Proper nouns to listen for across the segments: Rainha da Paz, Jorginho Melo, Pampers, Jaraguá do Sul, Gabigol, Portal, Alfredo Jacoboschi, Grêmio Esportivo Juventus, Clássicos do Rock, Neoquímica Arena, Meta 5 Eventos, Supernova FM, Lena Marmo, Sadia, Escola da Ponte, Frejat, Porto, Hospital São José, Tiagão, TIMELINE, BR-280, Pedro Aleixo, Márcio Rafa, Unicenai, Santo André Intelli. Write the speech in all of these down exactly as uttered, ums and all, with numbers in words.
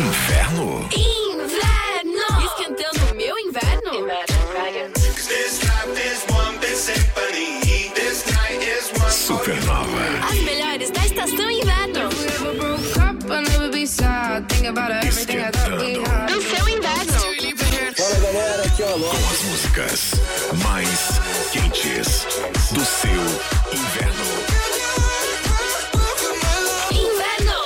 Inferno. Inverno. Esquentando o meu inverno. Inverno. This night is one big symphony. This night is one. Supernova. As melhores da estação inverno. Esquentando o seu inverno. Fala galera, aqui é o Alô. Com as músicas mais quentes do seu inverno.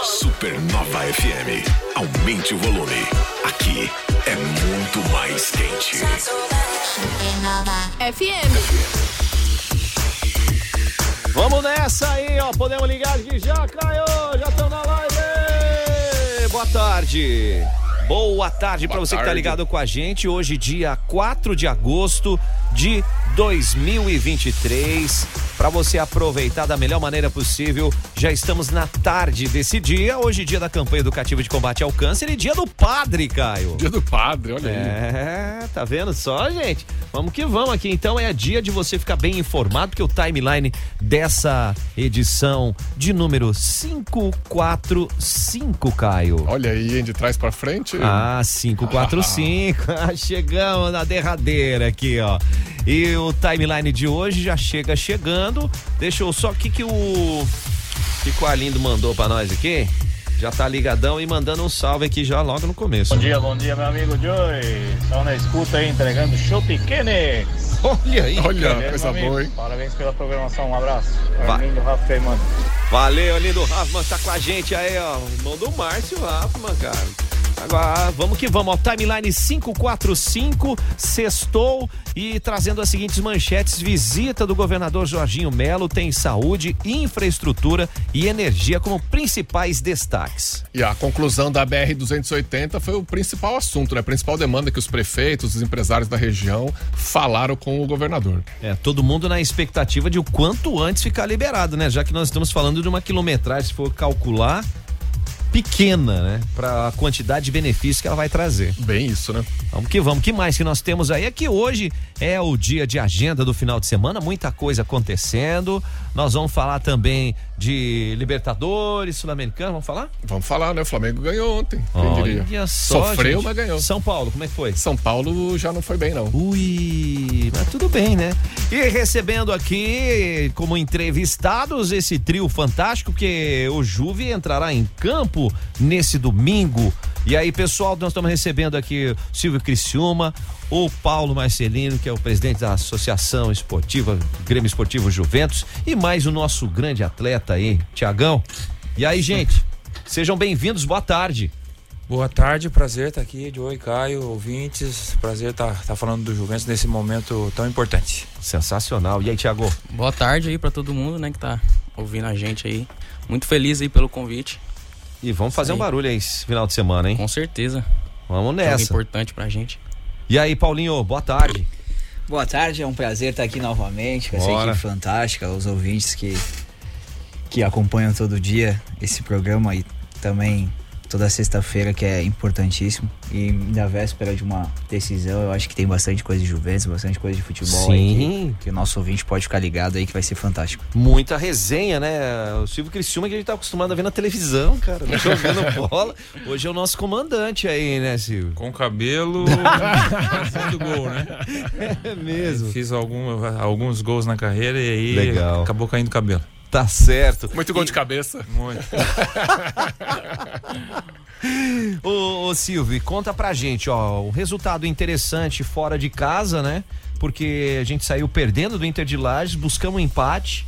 Supernova F M, aumente o volume. Aqui é muito mais quente. Supernova F M. Vamos nessa aí, ó. Podemos ligar que já caiu, já estão na live. Boa tarde. Boa tarde para você tarde. Que tá ligado com a gente. Hoje, dia quatro de agosto de dois mil e vinte e três. Para você aproveitar da melhor maneira possível, já estamos na tarde desse dia. Hoje, dia da campanha educativa de combate ao câncer e dia do padre, Caio. Dia do padre, olha aí. É, tá vendo só, gente? Vamos que vamos aqui. Então, é dia de você ficar bem informado, porque o timeline dessa edição de número quinhentos e quarenta e cinco, Caio. Olha aí, hein, de trás para frente. Ah, quinhentos e quarenta e cinco. Chegamos na derradeira aqui, ó. E o timeline de hoje já chega chegando. Deixa eu só o que que o Fico Alindo mandou pra nós aqui. Já tá ligadão e mandando um salve aqui já logo no começo. Bom dia, bom dia, meu amigo Joey. Só na escuta aí, entregando show pequeno. Olha aí, olha, beleza, coisa boa, hein? Parabéns pela programação, um abraço. Arlindo Rafa, mano. Valeu, Arlindo Rafa, tá com a gente aí, ó. Irmão do Márcio Rafa, mano, cara. Agora, vamos que vamos, ó, timeline quinhentos e quarenta e cinco, sextou e trazendo as seguintes manchetes: visita do governador Jorginho Melo tem saúde, infraestrutura e energia como principais destaques. E a conclusão da B R duzentos e oitenta foi o principal assunto, né? A principal demanda que os prefeitos, os empresários da região falaram com o governador. É, todo mundo na expectativa de o quanto antes ficar liberado, né? Já que nós estamos falando de uma quilometragem, se for calcular, pequena, né? Para a quantidade de benefícios que ela vai trazer. Bem isso, né? Vamos que vamos. O que mais que nós temos aí? É que hoje é o dia de agenda do final de semana, muita coisa acontecendo. Nós vamos falar também de Libertadores, Sul-Americano, vamos falar? Vamos falar, né? O Flamengo ganhou ontem, quem diria? Só, sofreu, gente, mas ganhou. São Paulo, como é que foi? São Paulo já não foi bem, não. Ui, mas tudo bem, né? E recebendo aqui, como entrevistados, esse trio fantástico, porque o Juve entrará em campo nesse domingo. E aí, pessoal, nós estamos recebendo aqui o Silvio Criciúma, o Paulo Marcelino, que é o presidente da Associação Esportiva Grêmio Esportivo Juventus, e mais o nosso grande atleta aí, Tiagão. E aí, gente, sejam bem-vindos, boa tarde. Boa tarde, prazer estar aqui, Joey, Caio, ouvintes, prazer estar, estar falando do Juventus nesse momento tão importante. Sensacional. E aí, Tiago? Boa tarde aí para todo mundo, né, que tá ouvindo a gente aí. Muito feliz aí pelo convite. E vamos fazer um barulho aí esse final de semana, hein? Com certeza. Vamos nessa. É importante pra gente. E aí, Paulinho, boa tarde. Boa tarde, é um prazer estar aqui novamente com essa equipe fantástica, os ouvintes que, que acompanham todo dia esse programa e também toda sexta-feira, que é importantíssimo. E na véspera de uma decisão, eu acho que tem bastante coisa de Juventus, bastante coisa de futebol. Sim. Aí que, que o nosso ouvinte pode ficar ligado aí, que vai ser fantástico. Muita resenha, né? O Silvio Criciúma, que a gente tá acostumado a ver na televisão, cara, né? Jogando bola. Hoje é o nosso comandante aí, né, Silvio? Com cabelo, fazendo gol, né? É mesmo. Fiz algum, alguns gols na carreira e aí Legal. Acabou caindo o cabelo. Tá certo. Muito gol e... de cabeça. Muito. ô, ô Silvio, conta pra gente, ó, um resultado interessante fora de casa, né? Porque a gente saiu perdendo do Inter de Lages, buscamos um empate,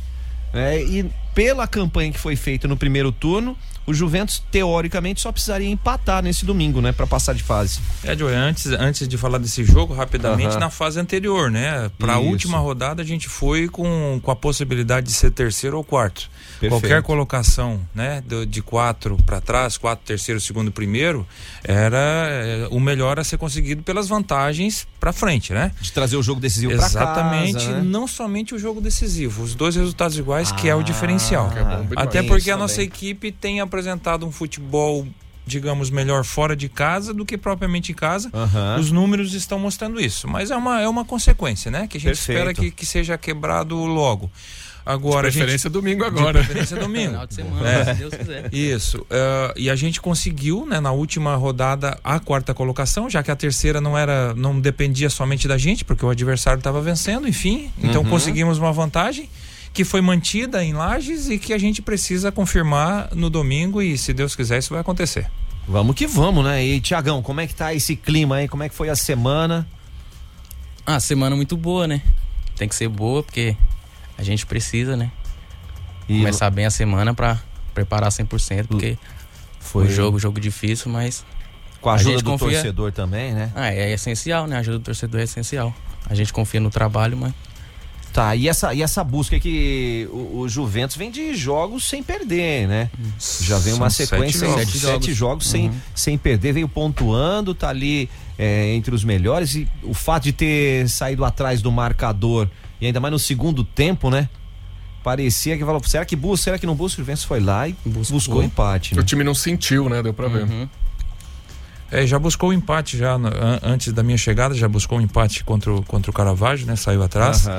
né? E pela campanha que foi feita no primeiro turno, o Juventus, teoricamente, só precisaria empatar nesse domingo, né? Pra passar de fase. É, Joey, antes, antes de falar desse jogo, rapidamente, uhum. na fase anterior, né? Pra Isso. última rodada, a gente foi com, com a possibilidade de ser terceiro ou quarto. Perfeito. Qualquer colocação, né? De, de quatro pra trás, quatro, terceiro, segundo, primeiro, era é, o melhor a ser conseguido pelas vantagens pra frente, né? De trazer o jogo decisivo Exatamente, pra casa, né? Não somente o jogo decisivo, os dois resultados iguais, ah, que é o diferencial. Que é bom, até porque a nossa também. Equipe tem a apresentado um futebol digamos, melhor fora de casa do que propriamente em casa. Uhum. Os números estão mostrando isso. Mas é uma, é uma consequência, né? Que a gente Perfeito. espera que, que seja quebrado logo. Agora, de preferência gente... domingo agora. De preferência domingo. Final de semana, é. se Deus quiser. Isso. Uh, e a gente conseguiu, né, na última rodada, a quarta colocação, já que a terceira não era, não dependia somente da gente, porque o adversário estava vencendo, enfim. Então uhum. conseguimos uma vantagem que foi mantida em Lages e que a gente precisa confirmar no domingo e, se Deus quiser, isso vai acontecer. Vamos que vamos, né? E, Tiagão, como é que tá esse clima aí? Como é que foi a semana? Ah, semana muito boa, né? Tem que ser boa, porque... a gente precisa, né? E começar bem a semana pra preparar cem por cento, porque foi um jogo, jogo difícil, mas... com a ajuda a gente do confia... torcedor também, né? Ah, é, é essencial, né? A ajuda do torcedor é essencial. A gente confia no trabalho, mas... Tá, e essa, e essa busca que o, o Juventus vem de jogos sem perder, né? Já vem uma São sequência sete jogos, sete jogos. Sete jogos uhum. sem, sem perder, veio pontuando, tá ali é, entre os melhores, e o fato de ter saído atrás do marcador... e ainda mais no segundo tempo, né? Parecia que falou, será que busca, será que não busca? O Juventus foi lá e buscou, buscou empate, né? O time não sentiu, né? Deu pra ver. Uhum. É, já buscou o empate já no, an, antes da minha chegada, já buscou o empate contra o, contra o Caravaggio, né? Saiu atrás. Uhum.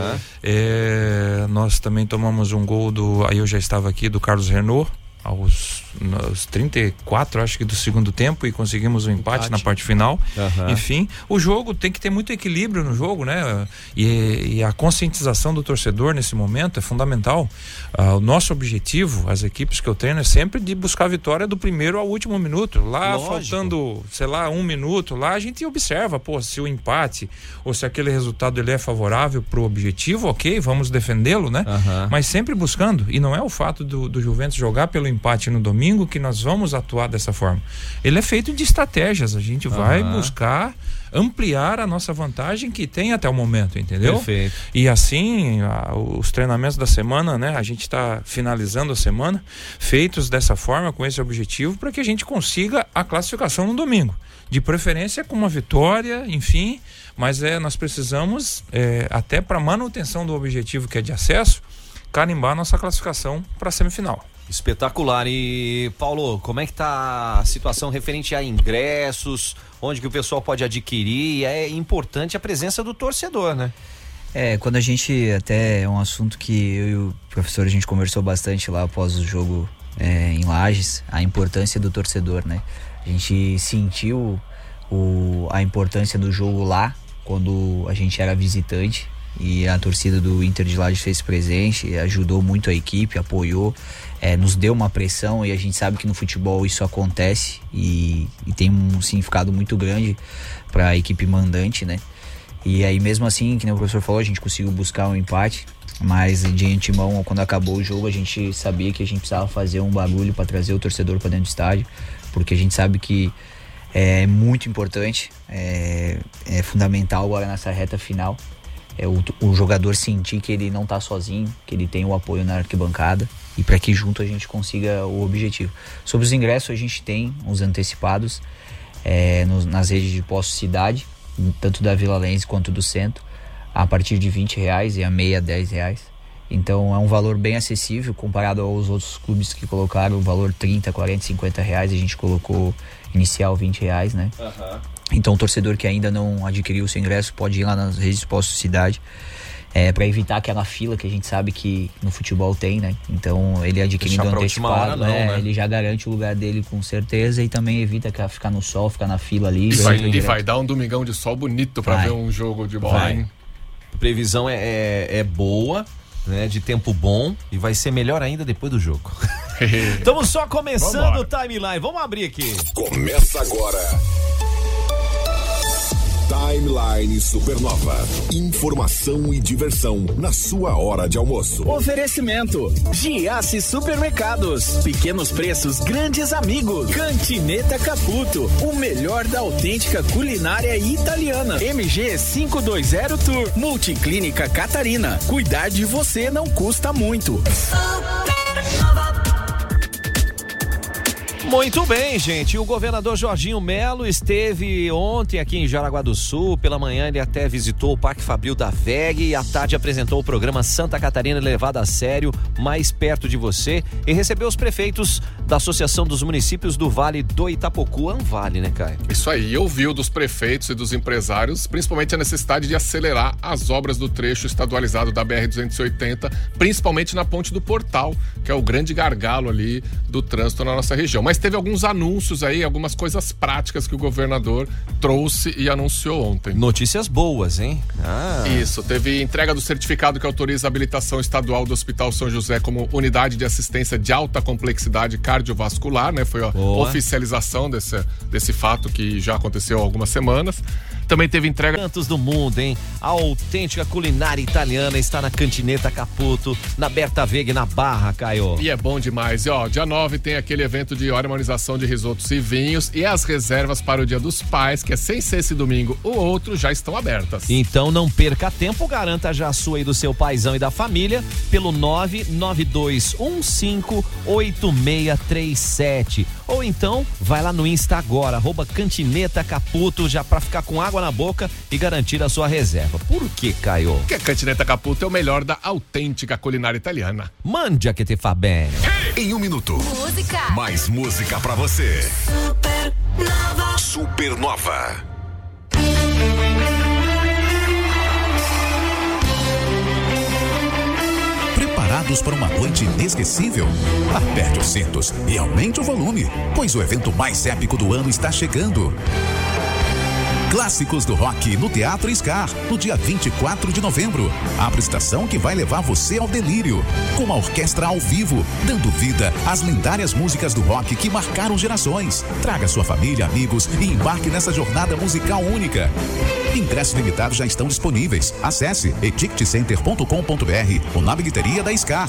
É, nós também tomamos um gol do, aí eu já estava aqui, do Carlos Renault, aos, aos trinta e quatro, acho que, do segundo tempo, e conseguimos um empate, empate. na parte final. Uhum. Enfim, o jogo tem que ter muito equilíbrio no jogo, né? E, e a conscientização do torcedor nesse momento é fundamental. Ah, o nosso objetivo, as equipes que eu treino, é sempre de buscar a vitória do primeiro ao último minuto. Lá, lógico, faltando, sei lá, um minuto, lá a gente observa, pô, se o empate ou se aquele resultado ele é favorável pro objetivo, ok, vamos defendê-lo, né? Uhum. Mas sempre buscando, e não é o fato do, do Juventus jogar pelo empate no domingo que nós vamos atuar dessa forma. Ele é feito de estratégias, a gente uhum. vai buscar ampliar a nossa vantagem que tem até o momento, entendeu? Perfeito. E assim, a, os treinamentos da semana, né? A gente está finalizando a semana, feitos dessa forma, com esse objetivo, para que a gente consiga a classificação no domingo. De preferência com uma vitória, enfim, mas é, nós precisamos, é, até para manutenção do objetivo que é de acesso, carimbar nossa classificação para a semifinal. Espetacular. E, Paulo, como é que tá a situação referente a ingressos, onde que o pessoal pode adquirir? É importante a presença do torcedor, né? É, quando a gente, até é um assunto que eu e o professor, a gente conversou bastante lá após o jogo é, em Lages, a importância do torcedor, né? A gente sentiu o, a importância do jogo lá, quando a gente era visitante, e a torcida do Inter de Lages fez presente, ajudou muito a equipe, apoiou, é, nos deu uma pressão, e a gente sabe que no futebol isso acontece e, e tem um significado muito grande para a equipe mandante, né? E aí, mesmo assim, que nem o professor falou, a gente conseguiu buscar um empate, mas de antemão, quando acabou o jogo, a gente sabia que a gente precisava fazer um barulho para trazer o torcedor para dentro do estádio, porque a gente sabe que é muito importante, é, é fundamental agora nessa reta final. É o, o jogador sentir que ele não está sozinho, que ele tem o apoio na arquibancada, e para que junto a gente consiga o objetivo. Sobre os ingressos, a gente tem os antecipados é, nos, nas redes de postos cidade, tanto da Vila Lense quanto do centro, a partir de vinte reais, e a meia dez reais. Então é um valor bem acessível comparado aos outros clubes que colocaram o valor trinta, quarenta, cinquenta reais. A gente colocou inicial vinte reais, né? Uhum. Então o torcedor que ainda não adquiriu o seu ingresso pode ir lá nas redes de postos de cidade, é, para evitar aquela fila que a gente sabe que no futebol tem, né? Então ele adquirindo antecipado, não, é, né? Ele já garante o lugar dele com certeza, e também evita que ficar no sol, ficar na fila ali. E vai, e vai dar um domingão de sol bonito para ver um jogo de bola, hein? A previsão é, é, é boa, né, de tempo bom, e vai ser melhor ainda depois do jogo. Estamos só começando o Timeline, vamos abrir aqui. Começa agora Timeline Supernova. Informação e diversão na sua hora de almoço. Oferecimento: Giassi Supermercados. Pequenos preços, grandes amigos. Cantineta Caputo. O melhor da autêntica culinária italiana. M G quinhentos e vinte Tours. Multiclínica Catarina. Cuidar de você não custa muito. Supernova. Muito bem, gente. O governador Jorginho Melo esteve ontem aqui em Jaraguá do Sul. Pela manhã ele até visitou o Parque Fabril da W E G e à tarde apresentou o programa Santa Catarina Levada a Sério, mais perto de você, e recebeu os prefeitos da Associação dos Municípios do Vale do Itapocu, Anvale, né, Caio? Isso aí, ouviu dos prefeitos e dos empresários, principalmente a necessidade de acelerar as obras do trecho estadualizado da B R duzentos e oitenta, principalmente na Ponte do Portal, que é o grande gargalo ali do trânsito na nossa região. Mas teve alguns anúncios aí, algumas coisas práticas que o governador trouxe e anunciou ontem. Notícias boas, hein? Ah. Isso, teve entrega do certificado que autoriza a habilitação estadual do Hospital São José como unidade de assistência de alta complexidade cardiovascular, né? Foi a Boa. oficialização desse, desse fato que já aconteceu há algumas semanas. Também teve entrega... Cantos do mundo, hein? A autêntica culinária italiana está na Cantineta Caputo, na Berta Veg, na Barra, Caio. E é bom demais. E ó, dia nove tem aquele evento de harmonização de risotos e vinhos, e as reservas para o Dia dos Pais, que é sem ser esse domingo ou outro, já estão abertas. Então não perca tempo, garanta já a sua e do seu paizão e da família pelo nove nove dois um cinco oito seis três sete. Ou então vai lá no Insta agora, arroba Cantineta Caputo, já pra ficar com água na boca e garantir a sua reserva. Por que, Caio? Porque a Cantineta Caputo é o melhor da autêntica culinária italiana. Mande a que te fa bene. Em um minuto. Música. Mais música pra você. Supernova. Supernova. Preparados para uma noite inesquecível? Aperte os cintos e aumente o volume, pois o evento mais épico do ano está chegando. Clássicos do Rock no Teatro Scar, no dia vinte e quatro de novembro. A apresentação que vai levar você ao delírio, com uma orquestra ao vivo, dando vida às lendárias músicas do rock que marcaram gerações. Traga sua família, amigos e embarque nessa jornada musical única. Ingressos limitados já estão disponíveis. Acesse eticket center ponto com ponto b r ou na bilheteria da Scar.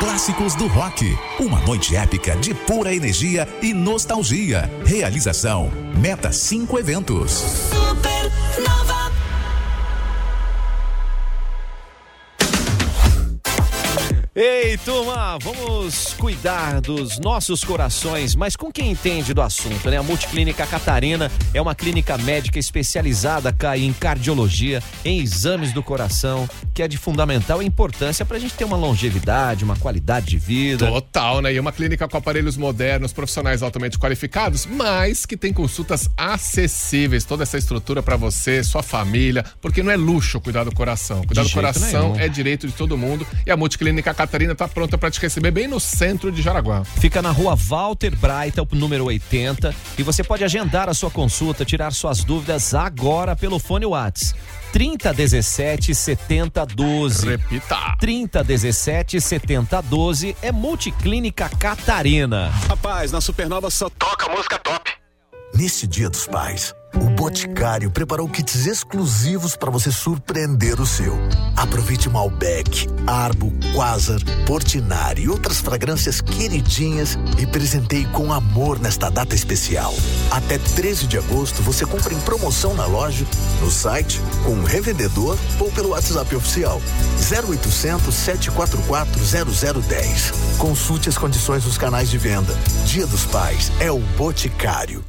Clássicos do Rock, uma noite épica de pura energia e nostalgia. Realização, Meta cinco Eventos. Supernova. Ei, turma, vamos cuidar dos nossos corações, mas com quem entende do assunto, né? A Multiclínica Catarina é uma clínica médica especializada em cardiologia, em exames do coração, que é de fundamental importância pra gente ter uma longevidade, uma qualidade de vida. Total, né? E é uma clínica com aparelhos modernos, profissionais altamente qualificados, mas que tem consultas acessíveis, toda essa estrutura pra você, sua família, porque não é luxo cuidar do coração. Cuidar do coração é direito de todo mundo, e a Multiclínica Catarina Catarina está pronta para te receber bem no centro de Jaraguá. Fica na rua Walter Braita, número oitenta, e você pode agendar a sua consulta, tirar suas dúvidas agora pelo fone WhatsApp trinta dezessete setenta doze. Repita. trinta dezessete setenta doze é Multiclínica Catarina. Rapaz, na Supernova só toca música top. Nesse Dia dos Pais, o Boticário preparou kits exclusivos para você surpreender o seu. Aproveite Malbec, Arbo, Quasar, Portinari e outras fragrâncias queridinhas e presenteie com amor nesta data especial. Até treze de agosto você compra em promoção na loja, no site, com um revendedor ou pelo WhatsApp oficial zero oito zero zero sete quatro quatro zero zero um zero. Consulte as condições nos canais de venda. Dia dos Pais é o Boticário.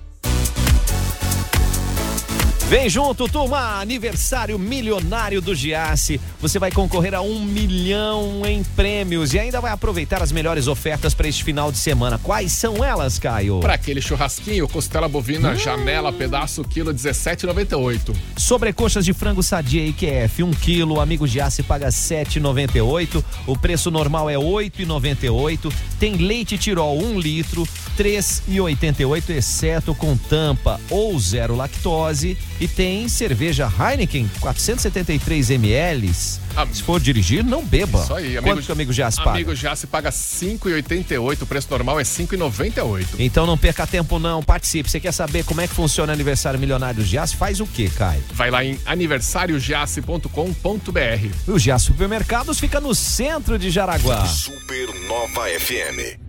Vem junto, turma! Aniversário milionário do Giassi. Você vai concorrer a um milhão em prêmios e ainda vai aproveitar as melhores ofertas para este final de semana. Quais são elas, Caio? Para aquele churrasquinho, costela bovina, hum. janela, pedaço, quilo dezessete reais e noventa e oito centavos. Sobrecoxas de frango Sadia I Q F, um quilo, o amigo Giassi paga sete reais e noventa e oito centavos. O preço normal é oito reais e noventa e oito centavos. Tem leite Tirol, um litro, três reais e oitenta e oito centavos, exceto com tampa ou zero lactose. E tem cerveja Heineken, quatrocentos e setenta e três mililitros. Am... Se for dirigir, não beba. Isso aí. Amigo... Quanto que o amigo Giassi paga? O amigo Giassi paga cinco reais e oitenta e oito centavos, o preço normal é cinco reais e noventa e oito centavos. Então não perca tempo não, participe. Você quer saber como é que funciona o aniversário milionário do Giassi? Faz o quê, Caio? Vai lá em aniversário giassi ponto com ponto b r. O Giassi Supermercados fica no centro de Jaraguá. Supernova F M.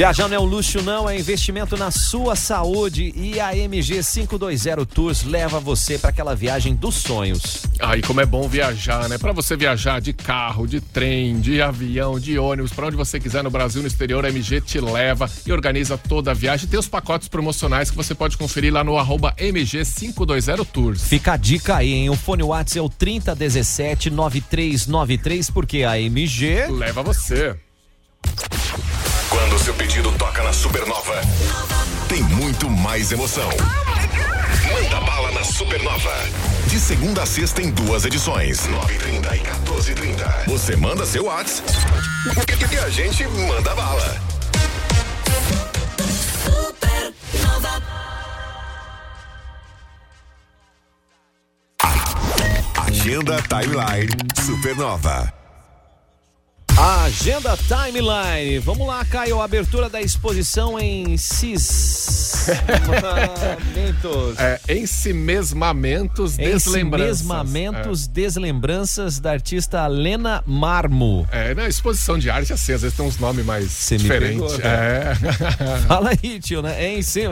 Viajar não é um luxo, não, é investimento na sua saúde, e a M G quinhentos e vinte Tours leva você para aquela viagem dos sonhos. Ah, e como é bom viajar, né? Para você viajar de carro, de trem, de avião, de ônibus, para onde você quiser no Brasil, no exterior, a M G te leva e organiza toda a viagem. Tem os pacotes promocionais que você pode conferir lá no arroba M G quinhentos e vinte Tours. Fica a dica aí, hein? O fone WhatsApp é o trinta dezessete, noventa e três noventa e três, porque a M G leva você. Quando o seu pedido toca na Supernova, tem muito mais emoção. Manda bala na Supernova. De segunda a sexta em duas edições, nove e trinta e quatorze e trinta. Você manda seu WhatsApp e a gente manda bala. Supernova. Agenda Timeline Supernova. Agenda Timeline. Vamos lá, Caio. Abertura da exposição em cismamentos. É, em si mesmamentos, deslembranças. Em si mesmamentos, é. deslembranças da artista Lena Marmo. É, na exposição de arte, assim, às vezes tem uns nomes mais Cê diferentes. Pegou, é. Fala aí, tio, né? É em si.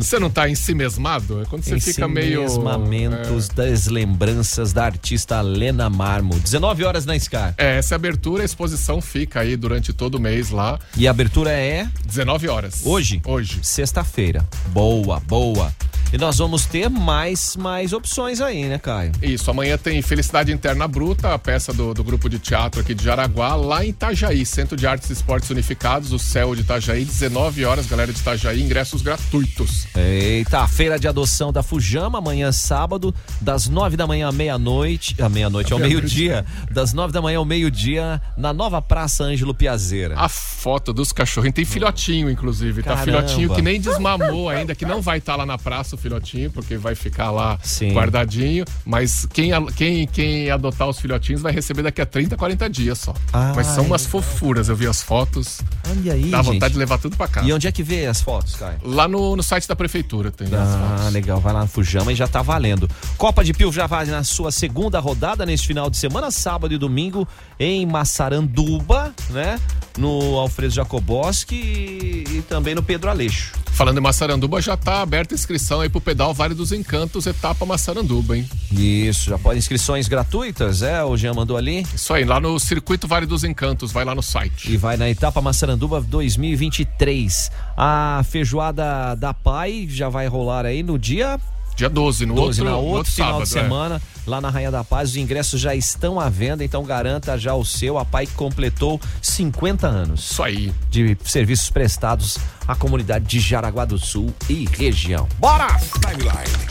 Você não tá em si mesmado? É quando você em fica si meio. Em si mesmamentos, é. deslembranças da artista Lena Marmo. dezenove horas na Scar. É, essa abertura. A exposição fica aí durante todo o mês lá. E a abertura é? dezenove horas. Hoje? Hoje. Sexta-feira. Boa, boa. E nós vamos ter mais, mais opções aí, né, Caio? Isso, amanhã tem Felicidade Interna Bruta, a peça do, do grupo de teatro aqui de Jaraguá, lá em Itajaí, Centro de Artes e Esportes Unificados, o C E U de Itajaí, dezenove horas, galera de Itajaí, ingressos gratuitos. Eita, a feira de adoção da Fujama, amanhã sábado, das nove da manhã à meia-noite, à meia-noite, ao meio-dia, das nove da manhã ao meio-dia, na nova Praça Ângelo Piazeira. A foto dos cachorrinhos, tem filhotinho, inclusive, tá? Caramba. Filhotinho que nem desmamou ainda, que não vai estar tá lá na praça, filhotinho, porque vai ficar lá Sim. guardadinho, mas quem, quem, quem adotar os filhotinhos vai receber daqui a trinta, quarenta dias só. Ah, mas são umas é fofuras, eu vi as fotos. Olha aí, dá vontade gente. de levar tudo pra casa. E onde é que vê as fotos, Caio? Lá no, no site da prefeitura tem ah, as fotos. Ah, legal, vai lá no Fujama e já tá valendo. Copa de Pio já vai na sua segunda rodada neste final de semana, sábado e domingo em Massaranduba, né? No Alfredo Jacoboschi e, e também no Pedro Aleixo. Falando em Massaranduba, já tá aberta a inscrição aí pro pedal Vale dos Encantos, etapa Massaranduba, hein? Isso, já pode inscrições gratuitas, é? O Jean mandou ali. Isso aí, lá no Circuito Vale dos Encantos, vai lá no site. E vai na etapa Massaranduba dois mil e vinte e três. A feijoada da Pai já vai rolar aí no dia... dia doze, no doze, outro, na outro, outro final sábado, de semana, é. lá na Rainha da Paz. Os ingressos já estão à venda, então garanta já o seu. A P A I completou cinquenta anos. Isso aí. De serviços prestados à comunidade de Jaraguá do Sul e região. Bora! Timeline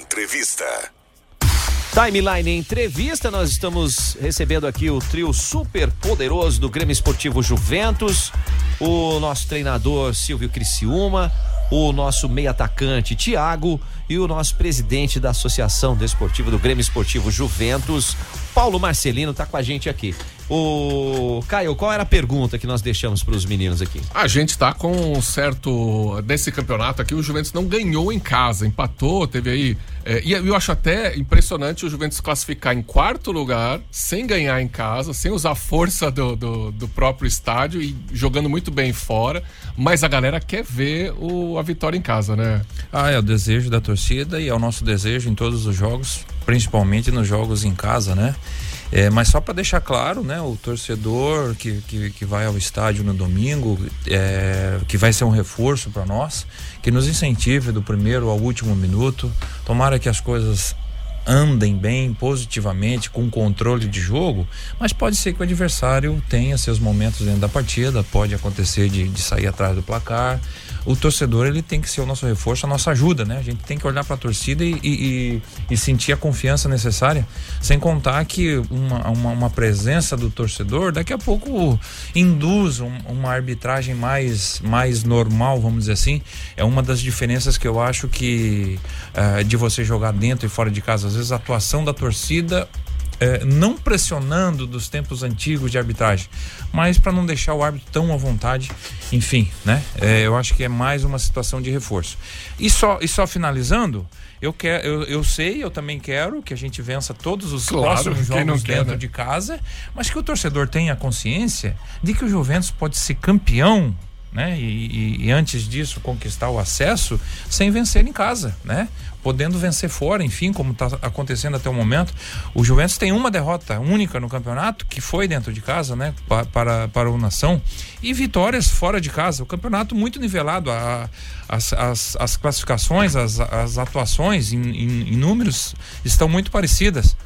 Entrevista. Timeline Entrevista, nós estamos recebendo aqui o trio super poderoso do Grêmio Esportivo Juventus, o nosso treinador Silvio Criciúma, o nosso meio-atacante Tiago e o nosso presidente da Associação Desportiva do Grêmio Esportivo Juventus, Paulo Marcelino, tá com a gente aqui. Ô, Caio, qual era a pergunta que nós deixamos para os meninos aqui? A gente tá com um certo... Nesse campeonato aqui, o Juventus não ganhou em casa, empatou, teve aí... É, e eu acho até impressionante o Juventus classificar em quarto lugar, sem ganhar em casa, sem usar a força do, do, do próprio estádio e jogando muito bem fora, mas a galera quer ver o, a vitória em casa, né? Ah, é o desejo da torcida. E é o nosso desejo em todos os jogos, principalmente nos jogos em casa, né? É, mas só para deixar claro, né? O torcedor que, que, que vai ao estádio no domingo, é, que vai ser um reforço para nós, que nos incentive do primeiro ao último minuto. Tomara que as coisas andem bem, positivamente, com controle de jogo, mas pode ser que o adversário tenha seus momentos dentro da partida, pode acontecer de, de sair atrás do placar. O torcedor, ele tem que ser o nosso reforço, a nossa ajuda, né? A gente tem que olhar para a torcida e, e, e sentir a confiança necessária, sem contar que uma, uma, uma presença do torcedor daqui a pouco induz um, uma arbitragem mais, mais normal, vamos dizer assim. É uma das diferenças que eu acho que uh, de você jogar dentro e fora de casa, às vezes a atuação da torcida é, não pressionando dos tempos antigos de arbitragem, mas para não deixar o árbitro tão à vontade, enfim, né? É, eu acho que é mais uma situação de reforço. E só, e só finalizando, eu, quero, eu, eu sei, eu também quero que a gente vença todos os claro, próximos jogos quer, dentro né? de casa, mas que o torcedor tenha consciência de que o Juventus pode ser campeão, né? E, e, e antes disso conquistar o acesso sem vencer em casa, né? Podendo vencer fora, enfim, como está acontecendo até o momento. O Juventus tem uma derrota única no campeonato, que foi dentro de casa, né? Pa, para, para o Nação, e vitórias fora de casa. O campeonato muito nivelado, a, as, as, as classificações, as, as atuações em, em, em números estão muito parecidas.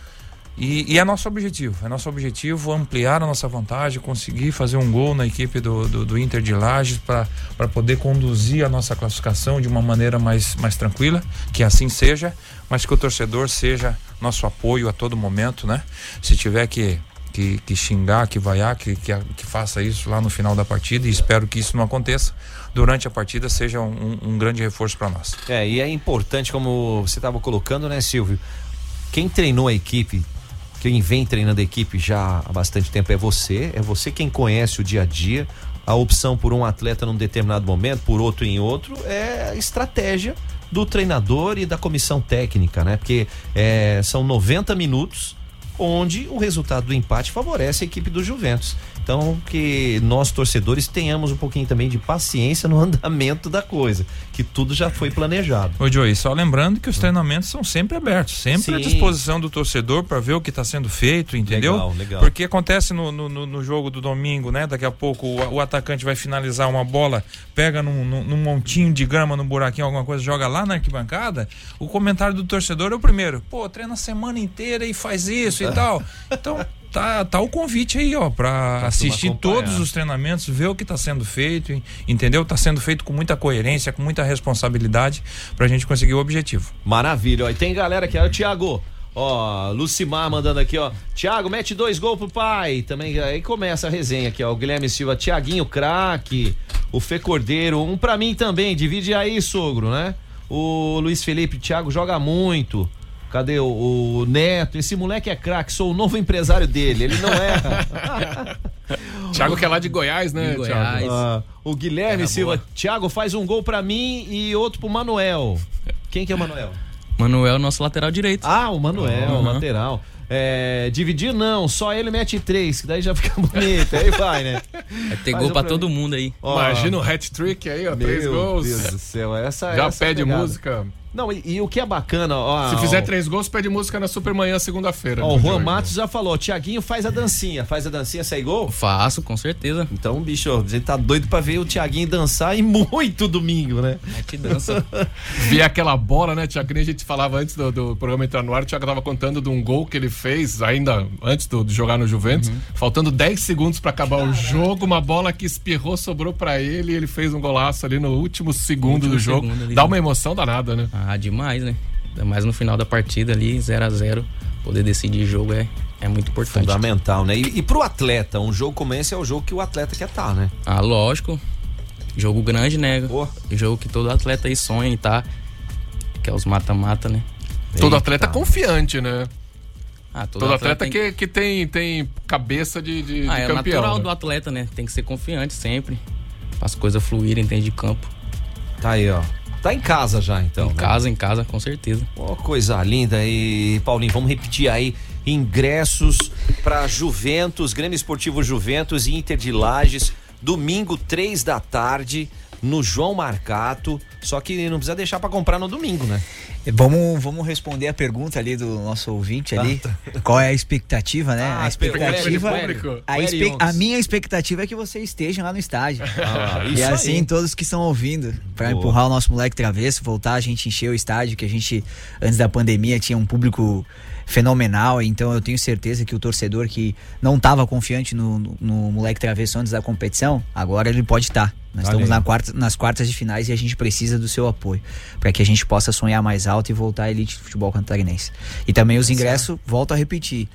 E, e é nosso objetivo, é nosso objetivo ampliar a nossa vantagem, conseguir fazer um gol na equipe do, do, do Inter de Lages para poder conduzir a nossa classificação de uma maneira mais, mais tranquila, que assim seja, mas que o torcedor seja nosso apoio a todo momento, né? Se tiver que, que, que xingar, que vaiar, que, que, que faça isso lá no final da partida, e espero que isso não aconteça. Durante a partida seja um, um grande reforço para nós. É, e é importante, como você estava colocando, né, Silvio? Quem treinou a equipe, quem vem treinando a equipe já há bastante tempo é você, é você quem conhece o dia a dia. A opção por um atleta num determinado momento, por outro em outro, é a estratégia do treinador e da comissão técnica, né? Porque é, são noventa minutos onde o resultado do empate favorece a equipe do Juventus. Então, que nós, torcedores, tenhamos um pouquinho também de paciência no andamento da coisa, que tudo já foi planejado. Ô, Joey, só lembrando que os treinamentos são sempre abertos, sempre Sim. à disposição do torcedor para ver o que está sendo feito, entendeu? Legal, legal. Porque acontece no, no, no jogo do domingo, né? Daqui a pouco o, o atacante vai finalizar uma bola, pega num, num, num montinho de grama, num buraquinho, alguma coisa, joga lá na arquibancada. O comentário do torcedor é o primeiro: pô, treina a semana inteira e faz isso e tal. Então... Tá, tá o convite aí, ó, pra assistir todos os treinamentos, ver o que tá sendo feito, entendeu? Tá sendo feito com muita coerência, com muita responsabilidade, pra gente conseguir o objetivo. Maravilha, ó, e tem galera aqui, ó, o Tiago, ó, Lucimar mandando aqui, ó, Tiago, mete dois gols pro pai, também, aí começa a resenha aqui, ó, o Guilherme Silva, Tiaguinho, craque, o Fê Cordeiro, um pra mim também, divide aí, sogro, né? O Luiz Felipe, Tiago joga muito. Cadê o, o Neto? Esse moleque é craque, sou o novo empresário dele, ele não erra. Thiago, que é lá de Goiás, né? De Goiás. Ah, o Guilherme é Silva, boa. Thiago, faz um gol pra mim e outro pro Manuel. Quem que é o Manuel? Manuel, nosso lateral direito. Ah, o Manuel, uhum. lateral. É, dividir não, só ele mete três, que daí já fica bonito, aí vai, né? Vai ter gol pra, pra todo mundo aí. Ó, imagina o hat-trick aí, ó, meu três gols. Meu Deus do céu, essa já essa pede pegada. Música. Não, e, e o que é bacana, ó. Se ó, fizer ó, três gols, pede música na Supermanhã, segunda-feira. Ó, o Juan Matos já falou, Tiaguinho faz a dancinha, faz a dancinha, sai gol? Faço, com certeza. Então, bicho, a gente tá doido pra ver o Tiaguinho dançar e muito domingo, né? É que dança. Vi aquela bola, né, Tiago? A gente falava antes do, do programa entrar no ar, o Tiago tava contando de um gol que ele fez ainda antes do, de jogar no Juventus, uhum. faltando dez segundos pra acabar Caraca. o jogo, uma bola que espirrou, sobrou pra ele, e ele fez um golaço ali no último segundo último do jogo. Segundo ali, dá uma emoção danada, né? Ah, demais, né? Ainda mais no final da partida ali, zero a zero, poder decidir jogo é, é muito importante. Fundamental, né? E, e pro atleta, um jogo como esse é o jogo que o atleta quer estar, tá, né? Ah, lógico. Jogo grande, né? Oh. Jogo que todo atleta aí sonha em tá, que é os mata-mata, né? Todo Eita. atleta confiante, né? Ah, todo, todo atleta, atleta tem... Que, que tem, tem cabeça de, de, ah, de é campeão. É natural, né? Do atleta, né? Tem que ser confiante sempre, para as coisas fluírem dentro de campo. Tá aí, ó. Tá em casa já, então. Em né? casa, em casa, com certeza. Ó, coisa linda. E, Paulinho, vamos repetir aí, ingressos para Juventus, Grêmio Esportivo Juventus e Inter de Lages, domingo, três da tarde, no João Marcato, só que não precisa deixar para comprar no domingo, né? Vamos, vamos responder a pergunta ali do nosso ouvinte ali, ah, tá. Qual é a expectativa, né? Ah, a expectativa, a, expe, a minha expectativa é que você esteja lá no estádio, ah, e assim aí. Todos que estão ouvindo, para empurrar o nosso moleque travesso, voltar a gente encher o estádio, que a gente antes da pandemia tinha um público fenomenal, então eu tenho certeza que o torcedor que não estava confiante no, no, no moleque travesso antes da competição, agora ele pode estar. Tá. Nós Valeu. estamos na quarta, nas quartas de finais e a gente precisa do seu apoio para que a gente possa sonhar mais alto e voltar à elite do futebol catarinense. E também os ingressos, volto a repetir,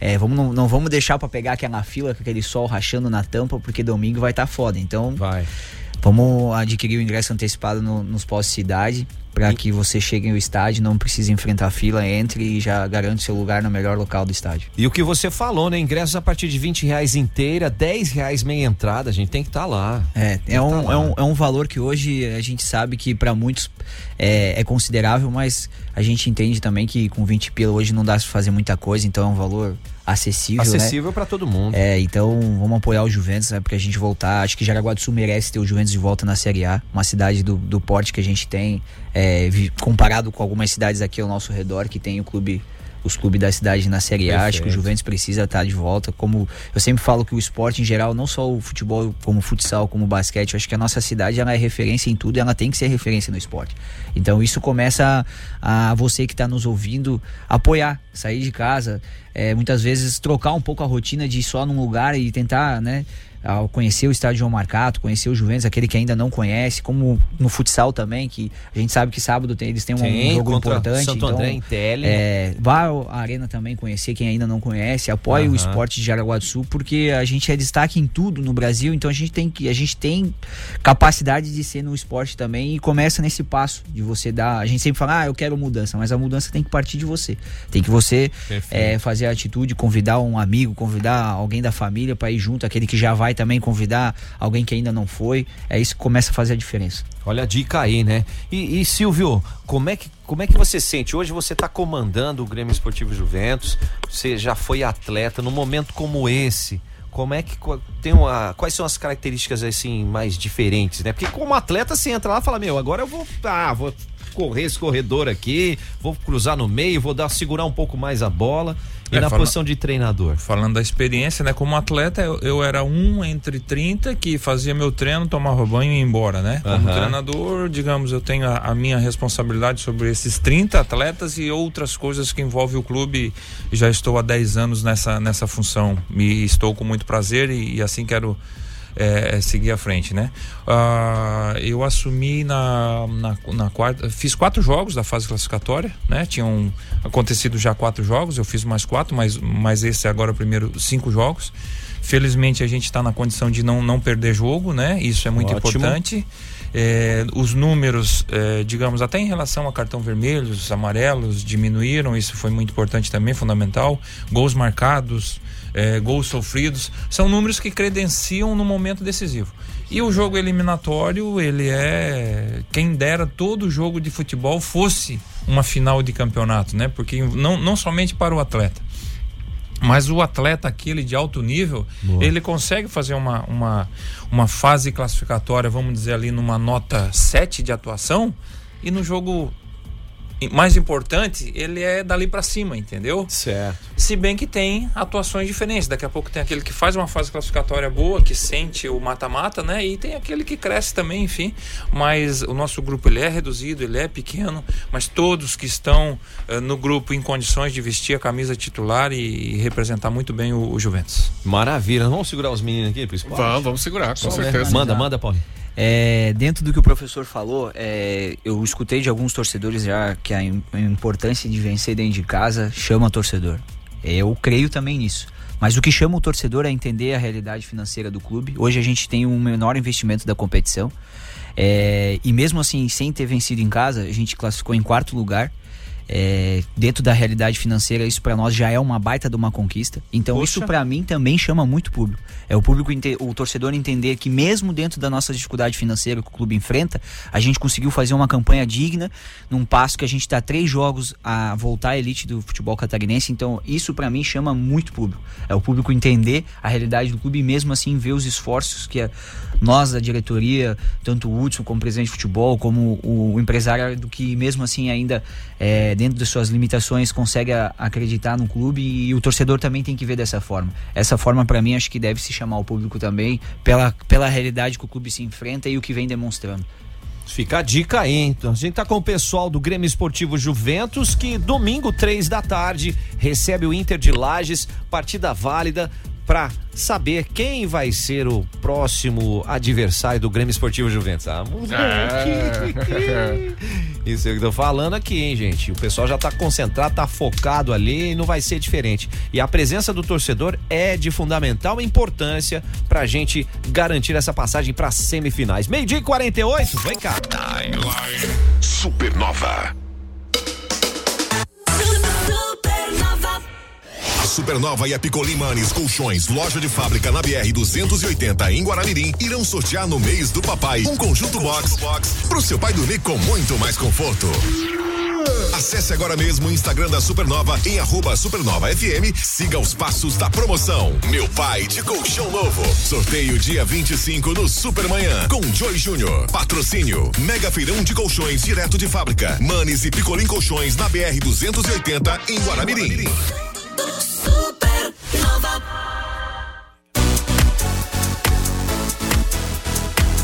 é, vamos, não, não vamos deixar para pegar aquela fila com aquele sol rachando na tampa, porque domingo vai estar tá foda. Então vai. Vamos adquirir o ingresso antecipado no, nos postos cidade, para que você chegue ao estádio, não precise enfrentar fila, entre e já garante seu lugar no melhor local do estádio. E o que você falou, né? Ingressos a partir de vinte reais inteira, dez reais meia entrada, a gente tem que estar tá lá. É, é um, tá lá. É, um, é um valor que hoje a gente sabe que para muitos é, é considerável, mas a gente entende também que com vinte pila hoje não dá pra fazer muita coisa, então é um valor acessível, acessível, né? Para todo mundo. É, então vamos apoiar o Juventus, né? Pra a gente voltar. Acho que Jaraguá do Sul merece ter o Juventus de volta na Série A, uma cidade do, do porte que a gente tem, é, comparado com algumas cidades aqui ao nosso redor que tem o clube, os clubes da cidade na Série A. Perfeito. Acho que o Juventus precisa estar de volta. Como eu sempre falo que o esporte em geral, não só o futebol, como o futsal, como o basquete, eu acho que a nossa cidade ela é referência em tudo e ela tem que ser referência no esporte. Então isso começa a, a você que está nos ouvindo apoiar, sair de casa, é, muitas vezes trocar um pouco a rotina de ir só num lugar e tentar, né, ao conhecer o estádio João Marcato, conhecer o Juventus, aquele que ainda não conhece, como no futsal também, que a gente sabe que sábado tem, eles têm um Sim, jogo importante. Santo então, André Intelli. É, vá à Arena também conhecer quem ainda não conhece, apoie uhum. o esporte de Jaraguá do Sul, porque a gente é destaque em tudo no Brasil, então a gente tem, que, a gente tem capacidade de ser no esporte também, e começa nesse passo de você dar, a gente sempre fala, ah, eu quero mudança, mas a mudança tem que partir de você, tem que você é, fazer a atitude, convidar um amigo, convidar alguém da família para ir junto, aquele que já vai também convidar alguém que ainda não foi. É isso que começa a fazer a diferença. Olha a dica aí, né? E, e Silvio, como é, que, como é que você sente? Hoje você está comandando o Grêmio Esportivo Juventus, você já foi atleta. Num momento como esse, como é que tem uma, quais são as características assim mais diferentes, né? Porque como atleta você entra lá e fala, meu, agora eu vou, ah, vou correr esse corredor aqui, vou cruzar no meio, vou dar, segurar um pouco mais a bola. E é, na fala, posição de treinador? Falando da experiência, né? Como atleta, eu, eu era um entre trinta que fazia meu treino, tomava banho e ia embora, né? Como uhum. treinador, digamos, eu tenho a, a minha responsabilidade sobre esses trinta atletas e outras coisas que envolvem o clube. Já estou há dez anos nessa, nessa função. E estou com muito prazer e, e assim quero é, seguir à frente, né? Uh, eu assumi na, na, na quarta, fiz quatro jogos da fase classificatória, né? Tinham acontecido já quatro jogos, eu fiz mais quatro, mas, mas esse agora é o primeiro cinco jogos. Felizmente a gente está na condição de não, não perder jogo, né? Isso é muito Ótimo. importante. É, os números, é, digamos, até em relação a cartão vermelho, os amarelos diminuíram, isso foi muito importante também, fundamental. Gols marcados, é, gols sofridos, são números que credenciam no momento decisivo. E o jogo eliminatório, ele é, quem dera todo jogo de futebol fosse uma final de campeonato, né? Porque não, não somente para o atleta, mas o atleta aquele de alto nível, Boa. ele consegue fazer uma, uma, uma fase classificatória, vamos dizer ali numa nota sete de atuação, e no jogo mais importante, ele é dali pra cima, entendeu? Certo. Se bem que tem atuações diferentes, daqui a pouco tem aquele que faz uma fase classificatória boa, que sente o mata-mata, né? E tem aquele que cresce também, enfim, mas o nosso grupo, ele é reduzido, ele é pequeno, mas todos que estão uh, no grupo em condições de vestir a camisa titular e, e representar muito bem o, o Juventus. Maravilha, vamos segurar os meninos aqui, principalmente? Vamos, vamos segurar, com Só certeza. É. Manda, manda, Paulinho. É, dentro do que o professor falou, é, eu escutei de alguns torcedores já que a, im- a importância de vencer dentro de casa chama torcedor. Eu creio também nisso. Mas o que chama o torcedor é entender a realidade financeira do clube. Hoje a gente tem um menor investimento da competição. É, e mesmo assim, sem ter vencido em casa, a gente classificou em quarto lugar. É, dentro da realidade financeira, isso pra nós já é uma baita de uma conquista. Então Poxa. isso pra mim também chama muito público. É o público, o torcedor entender que mesmo dentro da nossa dificuldade financeira que o clube enfrenta, a gente conseguiu fazer uma campanha digna, num passo que a gente tá três jogos a voltar à elite do futebol catarinense. Então isso pra mim chama muito público. É o público entender a realidade do clube e mesmo assim ver os esforços que a, nós da diretoria, tanto o Hudson como o presidente de futebol, como o, o empresário, do que mesmo assim ainda é, dentro das suas limitações, consegue a, acreditar no clube, e, e o torcedor também tem que ver dessa forma. Essa forma, para mim, acho que deve se chamar o público também, pela, pela realidade que o clube se enfrenta e o que vem demonstrando. Fica a dica aí, então. A gente tá com o pessoal do Grêmio Esportivo Juventus, que domingo, três da tarde, recebe o Inter de Lages, partida válida para saber quem vai ser o próximo adversário do Grêmio Esportivo Juventus. Ah, moleque. Ah. Isso é o que eu tô falando aqui, hein, gente? O pessoal já tá concentrado, tá focado ali e não vai ser diferente. E a presença do torcedor é de fundamental importância pra gente garantir essa passagem para semifinais. meio-dia e quarenta e oito, vem cá. Timeline Supernova. Supernova e a Picolin Manes Colchões, loja de fábrica na B R duzentos e oitenta em Guaramirim, irão sortear no mês do papai um conjunto box, box pro seu pai dormir com muito mais conforto. Acesse agora mesmo o Instagram da Supernova em arroba Supernova F M, siga os passos da promoção Meu Pai de Colchão Novo. Sorteio dia vinte e cinco no Supermanhã com Joy Júnior. Patrocínio Mega Feirão de Colchões direto de fábrica, Manes e Picolin Colchões na B R duzentos e oitenta em Guaramirim.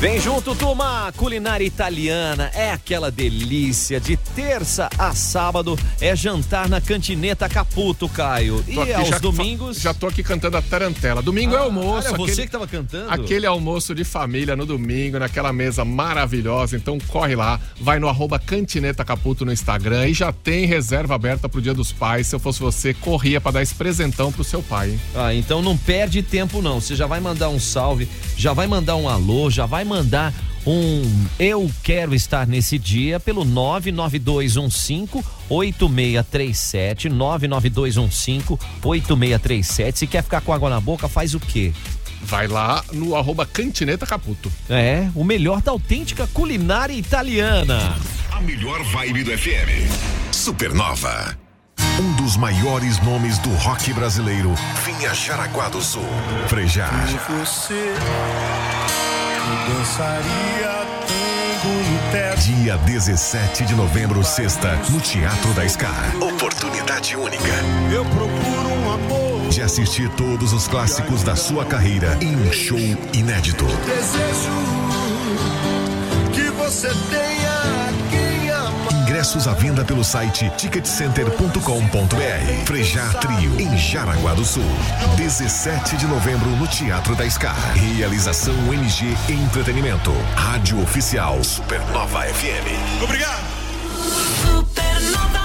Vem junto, turma! Culinária italiana é aquela delícia. De terça a sábado é jantar na Cantineta Caputo, Caio. E aos já, domingos... Já tô aqui cantando a tarantela. Domingo ah, é almoço. Olha, aquele, você que tava cantando. Aquele almoço de família no domingo, naquela mesa maravilhosa. Então corre lá, vai no arroba Cantineta Caputo no Instagram e já tem reserva aberta pro Dia dos Pais. Se eu fosse você, corria pra dar esse presentão pro seu pai, hein? Ah, então não perde tempo não. Você já vai mandar um salve, já vai mandar um alô, já vai mandar mandar um eu quero estar nesse dia pelo nove nove dois um cinco oito seis três sete, nove nove dois um cinco oito seis três sete. Se quer ficar com água na boca, faz o quê? Vai lá no arroba Cantineta Caputo. É, o melhor da autêntica culinária italiana. A melhor vibe do F M. Supernova. Um dos maiores nomes do rock brasileiro vinha a Jaraguá do Sul. Frejat. Dia dezessete de novembro, sexta, no Teatro da Scar. Oportunidade única. Eu procuro um amor. De assistir todos os clássicos da sua carreira em um show inédito. Desejo que você tenha quem amar. Ingressos à venda pelo site ticket center ponto com ponto b r. Frejat Trio em Jaraguá do Sul, dezessete de novembro no Teatro da Scar. Realização M G Entretenimento. Rádio Oficial Supernova F M. Obrigado. Supernova.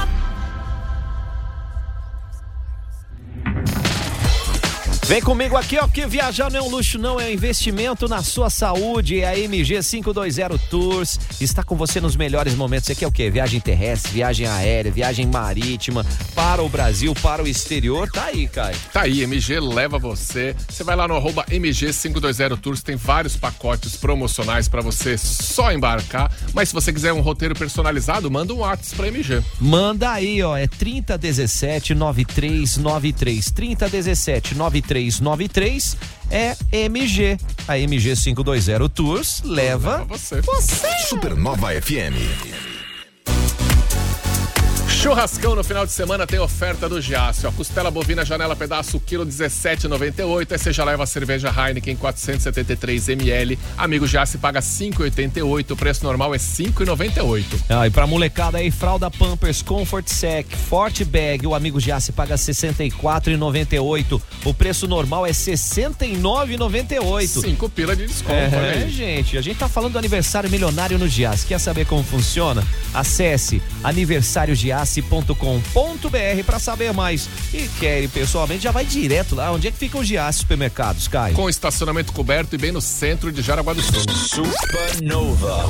Vem comigo aqui, ó, porque viajar não é um luxo, não, é um investimento na sua saúde. É a M G quinhentos e vinte Tours, está com você nos melhores momentos. Você quer o quê? Viagem terrestre, viagem aérea, viagem marítima, para o Brasil, para o exterior. Tá aí, Caio. Tá aí, M G leva você. Você vai lá no arroba M G quinhentos e vinte Tours, tem vários pacotes promocionais para você só embarcar. Mas se você quiser um roteiro personalizado, manda um WhatsApp pra M G. Manda aí, ó, é trinta dezessete nove três nove três, trinta dezessete nove três. três nove três é M G. A M G quinhentos e vinte Tours leva, leva você. você. Supernova F M. Churrascão no final de semana tem oferta do Giassi. Ó, costela bovina janela pedaço, quilo dezessete reais e noventa e oito centavos. Aí você já leva a cerveja Heineken quatrocentos e setenta e três mililitros. Amigo Giassi paga cinco reais e oitenta e oito centavos. O preço normal é cinco reais e noventa e oito centavos. Ah, e pra molecada aí, fralda Pampers, Comfort Sec, Forte Bag. O amigo Giassi paga sessenta e quatro reais e noventa e oito centavos. O preço normal é sessenta e nove reais e noventa e oito centavos. Cinco pila de desconto, é, né? É, gente. A gente tá falando do aniversário milionário no Giassi. Quer saber como funciona? Acesse aniversário Giassi ponto com ponto b r para saber mais. E quer ir pessoalmente, já vai direto lá. Onde é que ficam os Giassi Supermercados, Caio? Com estacionamento coberto e bem no centro de Jaraguá do Sul. Supernova.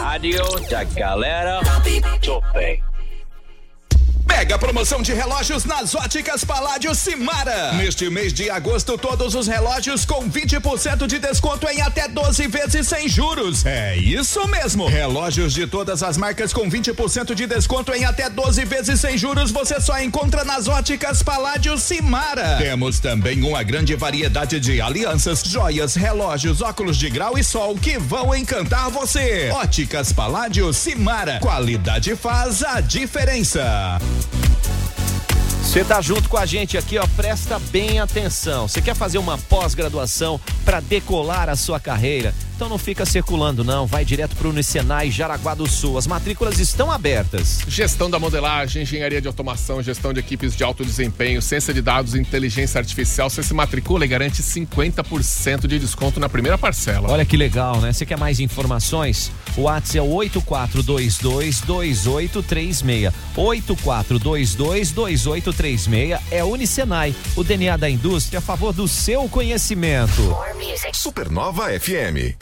Rádio da galera. Tô bem. Mega promoção de relógios nas Óticas Paládio Simara. Neste mês de agosto, todos os relógios com vinte por cento de desconto em até doze vezes sem juros. É isso mesmo. Relógios de todas as marcas com vinte por cento de desconto em até doze vezes sem juros você só encontra nas Óticas Paládio Simara. Temos também uma grande variedade de alianças, joias, relógios, óculos de grau e sol que vão encantar você. Óticas Paládio Simara. Qualidade faz a diferença. Você tá junto com a gente aqui, ó, presta bem atenção. Você quer fazer uma pós-graduação para decolar a sua carreira? Então não fica circulando não, vai direto para o Unicenai, Jaraguá do Sul. As matrículas estão abertas. Gestão da modelagem, engenharia de automação, gestão de equipes de alto desempenho, ciência de dados e inteligência artificial. Você se matricula e garante cinquenta por cento de desconto na primeira parcela. Olha que legal, né? Você quer mais informações? O WhatsApp é o oito quatro dois dois, dois oito três seis. oito quatro dois dois, dois oito três seis é Unicenai, o D N A da indústria a favor do seu conhecimento. Supernova F M.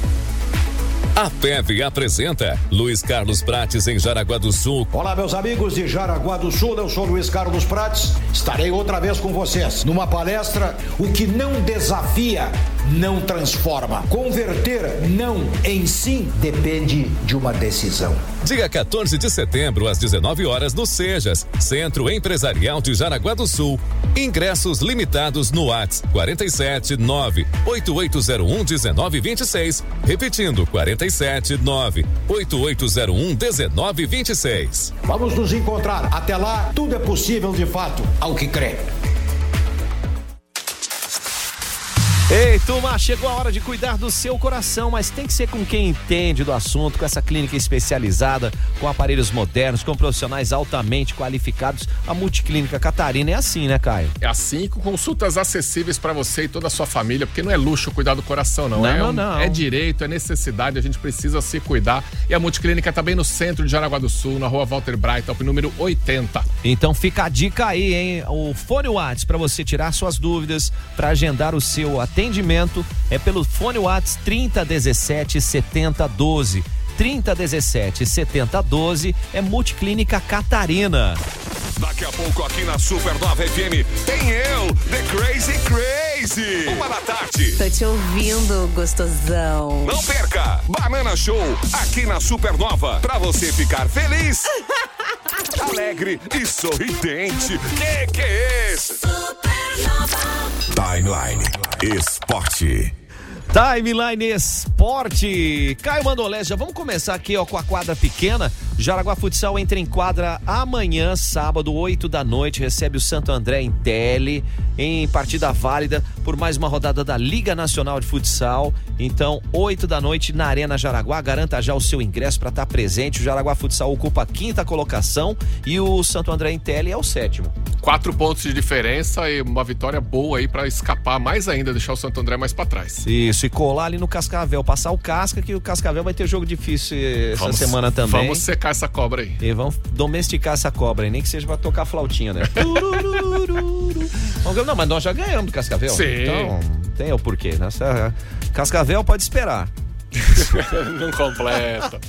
A P E V apresenta Luiz Carlos Prates em Jaraguá do Sul. Olá, meus amigos de Jaraguá do Sul, eu sou Luiz Carlos Prates. Estarei outra vez com vocês numa palestra O que não desafia, não transforma. Converter não em sim depende de uma decisão. Dia quatorze de setembro, às dezenove horas, no Sejas, Centro Empresarial de Jaraguá do Sul. Ingressos limitados no WhatsApp quatro sete nove, oito oito zero um, um nove dois seis. Repetindo, quatro sete nove, oito oito zero um, um nove dois seis. Vamos nos encontrar. Até lá, tudo é possível de fato ao que crê. Ei, turma, chegou a hora de cuidar do seu coração, mas tem que ser com quem entende do assunto, com essa clínica especializada, com aparelhos modernos, com profissionais altamente qualificados. A Multiclínica Catarina é assim, né, Caio? É assim, com consultas acessíveis para você e toda a sua família, porque não é luxo cuidar do coração, não. Não, é um, não. É direito, é necessidade, a gente precisa se cuidar. E a Multiclínica está bem no centro de Jaraguá do Sul, na rua Walter Breithaupt, número oitenta. Então fica a dica aí, hein? O fone WhatsApp para você tirar suas dúvidas, para agendar o seu atendimento. Atendimento é pelo fone WhatsApp trinta, dezessete, setenta, doze. trinta, dezessete, setenta, doze é Multiclínica Catarina. Daqui a pouco aqui na Supernova F M tem eu, The Crazy Crazy. Uma da tarde. Tô te ouvindo, gostosão. Não perca, Banana Show aqui na Supernova, pra você ficar feliz, alegre e sorridente. Que que é isso? Supernova. Timeline Esporte. Timeline Esporte. Caio Mandolesi, já vamos começar aqui ó, com a quadra pequena. Jaraguá Futsal entra em quadra amanhã, sábado, oito da noite, recebe o Santo André Intelli em partida válida por mais uma rodada da Liga Nacional de Futsal. Então, oito da noite na Arena Jaraguá, garanta já o seu ingresso para estar presente. O Jaraguá Futsal ocupa a quinta colocação e o Santo André Intelli é o sétimo. Quatro pontos de diferença e uma vitória boa aí para escapar mais ainda, deixar o Santo André mais para trás. Isso, e colar ali no Cascavel, passar o Casca, que o Cascavel vai ter jogo difícil essa vamos, semana também. Vamos secar essa cobra aí. E vamos domesticar essa cobra aí, nem que seja pra tocar flautinha, né? Não, mas nós já ganhamos do Cascavel. Sim. Então, tem o porquê. Nossa, Cascavel pode esperar. Não completa.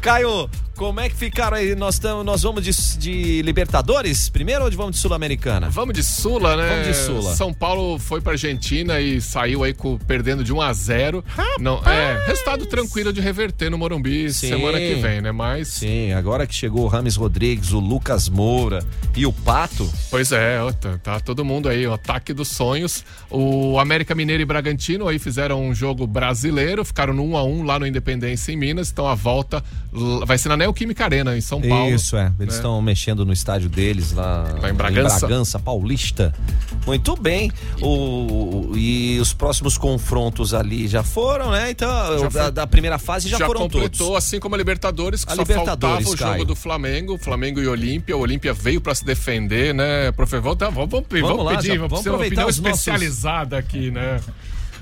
Caio, como é que ficaram aí? Nós, tamo, nós vamos de, de Libertadores primeiro ou de, vamos de Sul-Americana? Vamos de Sula, né? Vamos de Sula. São Paulo foi pra Argentina e saiu aí com, perdendo de um a zero. Não, é, resultado tranquilo de reverter no Morumbi. Sim, semana que vem, né? Mas... Sim, agora que chegou o Rames Rodrigues, o Lucas Moura e o Pato. Pois é, ó, tá, tá todo mundo aí, o ataque dos sonhos. O América Mineiro e Bragantino aí fizeram um jogo brasileiro, ficaram no um a um lá no Independência em Minas, então a volta vai ser na Neoquímica Arena, em São Paulo. Isso, é. Eles estão né? mexendo no estádio deles lá, lá em, Bragança. em Bragança, Paulista. Muito bem. O, e os próximos confrontos ali já foram, né? Então, já da, foi, da primeira fase já, já foram todos. Já completou, assim como a Libertadores, que a só Libertadores, faltava o jogo Caio. do Flamengo, Flamengo e Olímpia. O Olímpia veio pra se defender, né? Professor, tá, vamos, vamos, vamos, vamos lá, pedir, já, vamos ter uma opinião especializada nossos... aqui, né?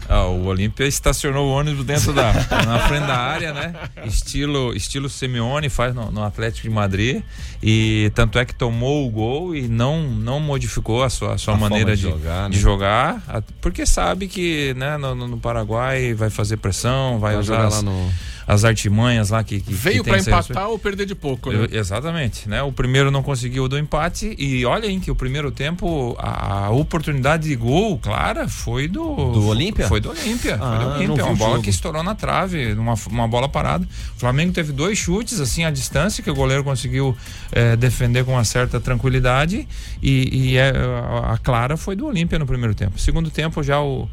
Ah, o Olímpia estacionou o ônibus dentro da na frente da área, né? Estilo, estilo Simeone faz no, no Atlético de Madrid, e tanto é que tomou o gol e não, não modificou a sua, a sua a maneira de, de jogar, de né? jogar, porque sabe que né, no, no Paraguai vai fazer pressão, vai, vai usar as, no... as artimanhas lá que, que veio que para empatar respeito. Ou perder de pouco, né? Eu, exatamente, né? O primeiro não conseguiu do empate e olha aí que o primeiro tempo a, a oportunidade de gol clara foi do do Olímpia. Foi do Olímpia, ah, foi do Olímpia, uma bola jogo. que estourou na trave, uma, uma bola parada. O Flamengo teve dois chutes, assim, à distância, que o goleiro conseguiu eh, defender com uma certa tranquilidade, e, e a, a clara foi do Olímpia no primeiro tempo. Segundo tempo já o,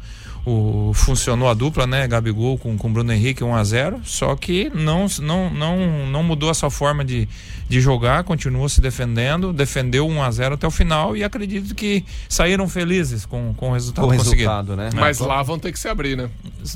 o funcionou a dupla, né, Gabigol com o Bruno Henrique, um a zero, só que não, não, não, não mudou a sua forma de, de jogar, continuou se defendendo, defendeu um a zero até o final, e acredito que saíram felizes com, com o resultado com conseguido. Resultado, né? Mas lá vão ter que se abrir, né?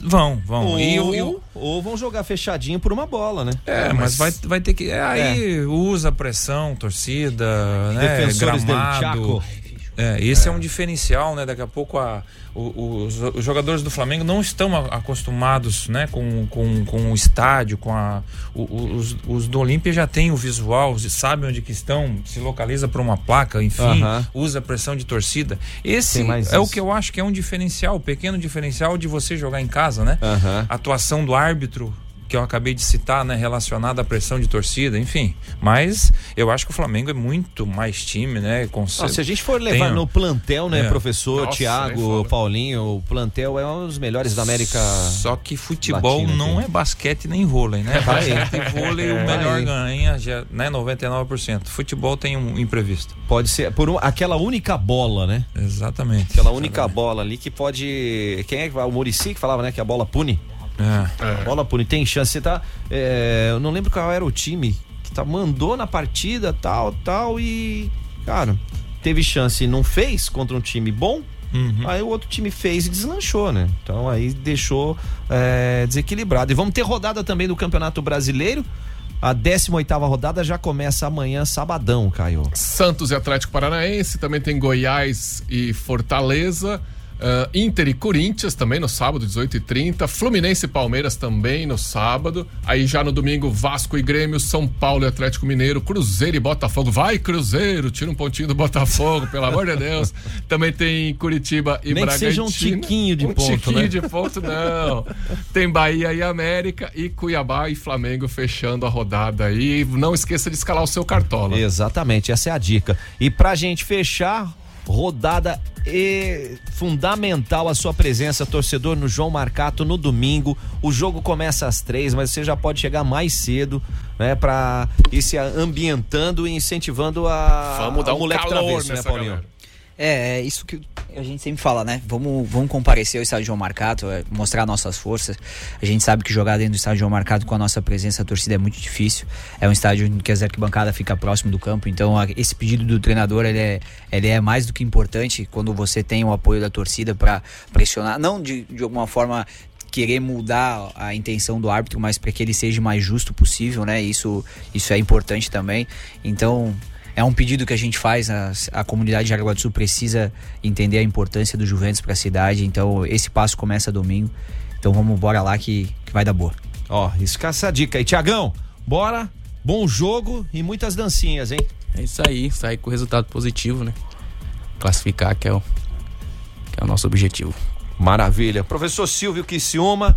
Vão, vão. Ou, e, ou, ou vão jogar fechadinho por uma bola, né? É, mas, mas vai, vai ter que... É, aí é. Usa pressão, torcida, né? Defensores gramado. Del Chaco. É, esse é. é um diferencial, né? Daqui a pouco a, o, os, os jogadores do Flamengo não estão acostumados, né? Com, com, com o estádio, com a, o, os, os do Olímpia já tem o visual, sabem onde que estão, se localiza para uma placa, enfim, uh-huh. usa pressão de torcida. Esse é isso. O que eu acho que é um diferencial, pequeno diferencial de você jogar em casa, né? Uh-huh. A atuação do árbitro, que eu acabei de citar, né, relacionada à pressão de torcida, enfim, mas eu acho que o Flamengo é muito mais time, né? Com... Nossa, se a gente for levar Tem... no plantel, né, é. professor Tiago, Paulinho, o plantel é um dos melhores da América. Só que futebol Latina, não é basquete nem vôlei, né? Basquete e vôlei o melhor ganha, já, né, noventa e nove por cento. Futebol tem um imprevisto. Pode ser por um, aquela única bola, né? Exatamente. Aquela única Exatamente. bola ali que pode, quem é que o Muricy que falava, né, que a bola pune? É. É. Bola pune, tem chance, você tá, é, eu não lembro qual era o time que tá, mandou na partida, tal, tal e, cara, teve chance e não fez contra um time bom, uhum. aí o outro time fez e deslanchou, né? Então aí deixou é, desequilibrado. E vamos ter rodada também do Campeonato Brasileiro. A décima oitava rodada já começa amanhã, sabadão, Caio. Santos e Atlético Paranaense, também tem Goiás e Fortaleza. Uh, Inter e Corinthians também no sábado, dezoito e trinta, Fluminense e Palmeiras também no sábado, aí já no domingo Vasco e Grêmio, São Paulo e Atlético Mineiro, Cruzeiro e Botafogo, vai Cruzeiro, tira um pontinho do Botafogo, pelo amor de Deus, também tem Curitiba e Nem Bragantino, nem que seja um tiquinho de um ponto, um tiquinho né? de ponto não, tem Bahia e América e Cuiabá e Flamengo fechando a rodada aí, não esqueça de escalar o seu cartola. Exatamente, essa é a dica, e pra gente fechar, rodada e fundamental a sua presença, torcedor, no João Marcato no domingo. O jogo começa às três, mas você já pode chegar mais cedo, né, pra ir se ambientando e incentivando a... Vamos dar um moleque travesso, né, Paulinho? Galera. É, é isso que a gente sempre fala, né? Vamos, vamos comparecer ao estádio João Marcato, é, mostrar nossas forças. A gente sabe que jogar dentro do estádio João Marcato com a nossa presença, a torcida, é muito difícil. É um estádio em que as arquibancadas ficam próximo do campo, então a, esse pedido do treinador ele é, ele é mais do que importante quando você tem o apoio da torcida para pressionar, não de, de alguma forma querer mudar a intenção do árbitro, mas para que ele seja o mais justo possível, né? Isso, isso é importante também. Então... é um pedido que a gente faz, a, a comunidade de Jaraguá do Sul precisa entender a importância do Juventus para a cidade, então esse passo começa domingo, então vamos bora lá que, que vai dar boa. Ó, escassa dica aí, Tiagão, bora, bom jogo e muitas dancinhas, hein? É isso aí, sair com resultado positivo, né? Classificar que é o, que é o nosso objetivo. Maravilha, professor Silvio Criciúma,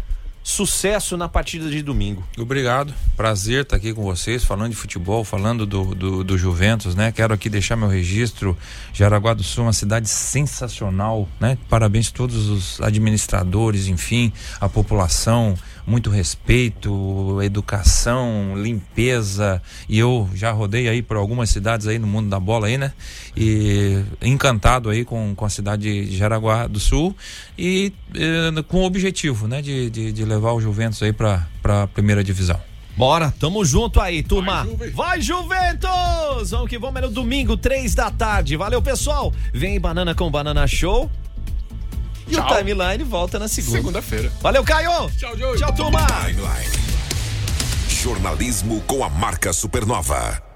sucesso na partida de domingo. Obrigado, prazer estar aqui com vocês, falando de futebol, falando do, do, do Juventus, né? Quero aqui deixar meu registro, Jaraguá do Sul, uma cidade sensacional, né? Parabéns a todos os administradores, enfim, a população, muito respeito, educação, limpeza, e eu já rodei aí por algumas cidades aí no mundo da bola aí, né? E encantado aí com, com a cidade de Jaraguá do Sul e eh, com o objetivo, né? De, de, de levar levar o Juventus aí pra, pra primeira divisão. Bora, tamo junto aí, turma. Vai, Juve. Vai, Juventus! Vamos que vamos, é no domingo, três da tarde. Valeu, pessoal. Vem Banana com Banana Show. E Tchau. O Timeline volta na segunda. Segunda-feira. Valeu, Caio! Tchau, Júlio! Tchau, turma! Timeline. Jornalismo com a marca Supernova.